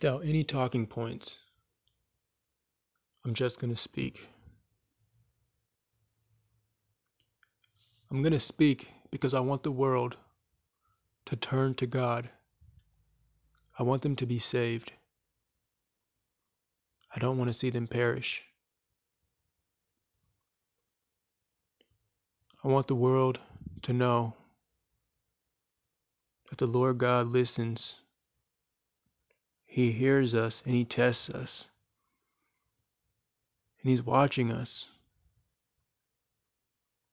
Without any talking points, I'm just going to speak. I'm going to speak because I want the world to turn to God. I want them to be saved. I don't want to see them perish. I want the world to know that the Lord God listens. He hears us and He tests us. And He's watching us.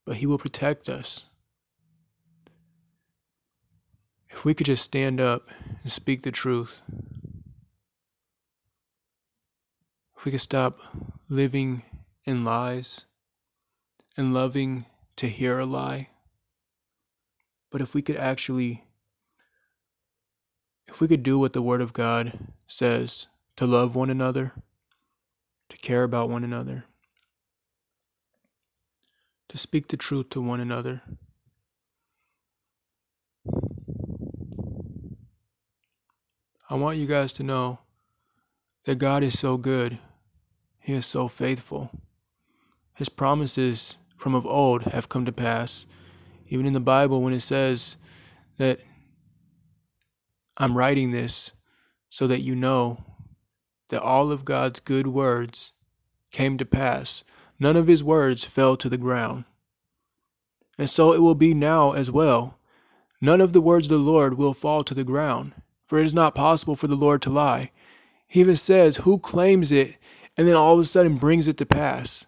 But He will protect us. If we could just stand up and speak the truth. If we could stop living in lies and loving to hear a lie. But if we could do what the Word of God says, to love one another, to care about one another, to speak the truth to one another, I want you guys to know that God is so good. He is so faithful. His promises from of old have come to pass. Even in the Bible, when it says that I'm writing this so that you know that all of God's good words came to pass. None of His words fell to the ground. And so it will be now as well. None of the words of the Lord will fall to the ground, for it is not possible for the Lord to lie. He even says, who claims it, and then all of a sudden brings it to pass.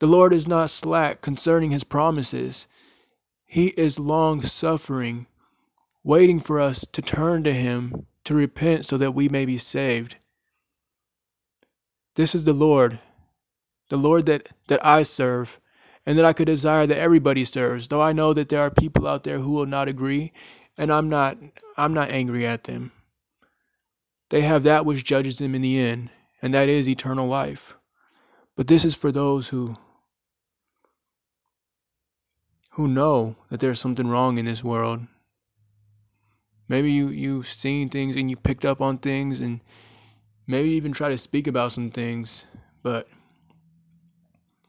The Lord is not slack concerning His promises. He is long-suffering, waiting for us to turn to Him, to repent so that we may be saved. This is the Lord that I serve, and that I could desire that everybody serves, though I know that there are people out there who will not agree, and I'm not angry at them. They have that which judges them in the end, and that is eternal life. But this is for those who know that there's something wrong in this world. Maybe you've seen things and you picked up on things, and maybe even try to speak about some things, but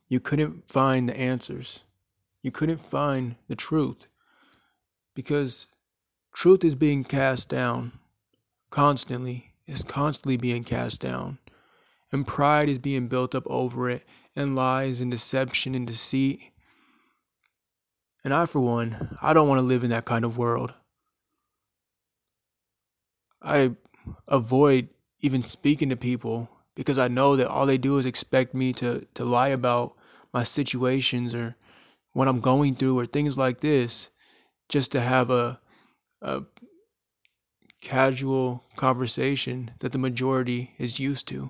you couldn't find the answers. You couldn't find the truth, because truth is being cast down constantly. It's constantly being cast down, and pride is being built up over it, and lies and deception and deceit. And I, for one, I don't want to live in that kind of world. I avoid even speaking to people because I know that all they do is expect me to lie about my situations or what I'm going through or things like this, just to have a casual conversation that the majority is used to.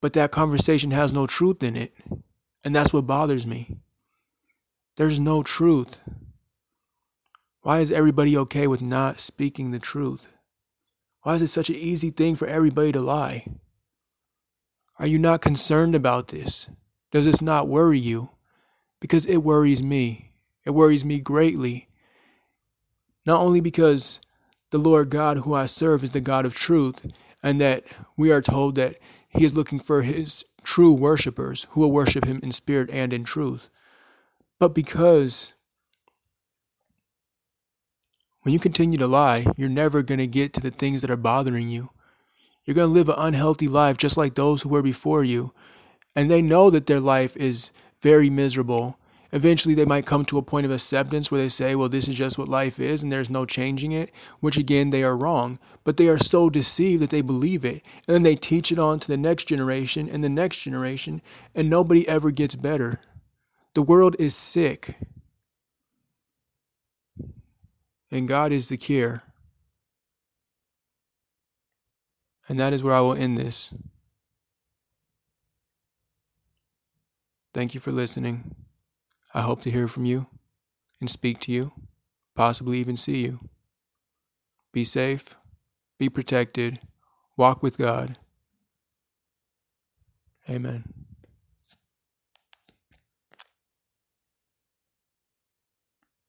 But that conversation has no truth in it, and that's what bothers me. There's no truth. Why is everybody okay with not speaking the truth? Why is it such an easy thing for everybody to lie? Are you not concerned about this? Does this not worry you? Because it worries me. It worries me greatly. Not only because the Lord God who I serve is the God of truth, and that we are told that He is looking for His true worshipers who will worship Him in spirit and in truth, but because when you continue to lie, you're never going to get to the things that are bothering you. You're going to live an unhealthy life just like those who were before you. And they know that their life is very miserable. Eventually, they might come to a point of acceptance where they say, well, this is just what life is and there's no changing it, which again, they are wrong. But they are so deceived that they believe it. And then they teach it on to the next generation and the next generation, and nobody ever gets better. The world is sick. And God is the cure. And that is where I will end this. Thank you for listening. I hope to hear from you and speak to you, possibly even see you. Be safe, be protected, walk with God. Amen.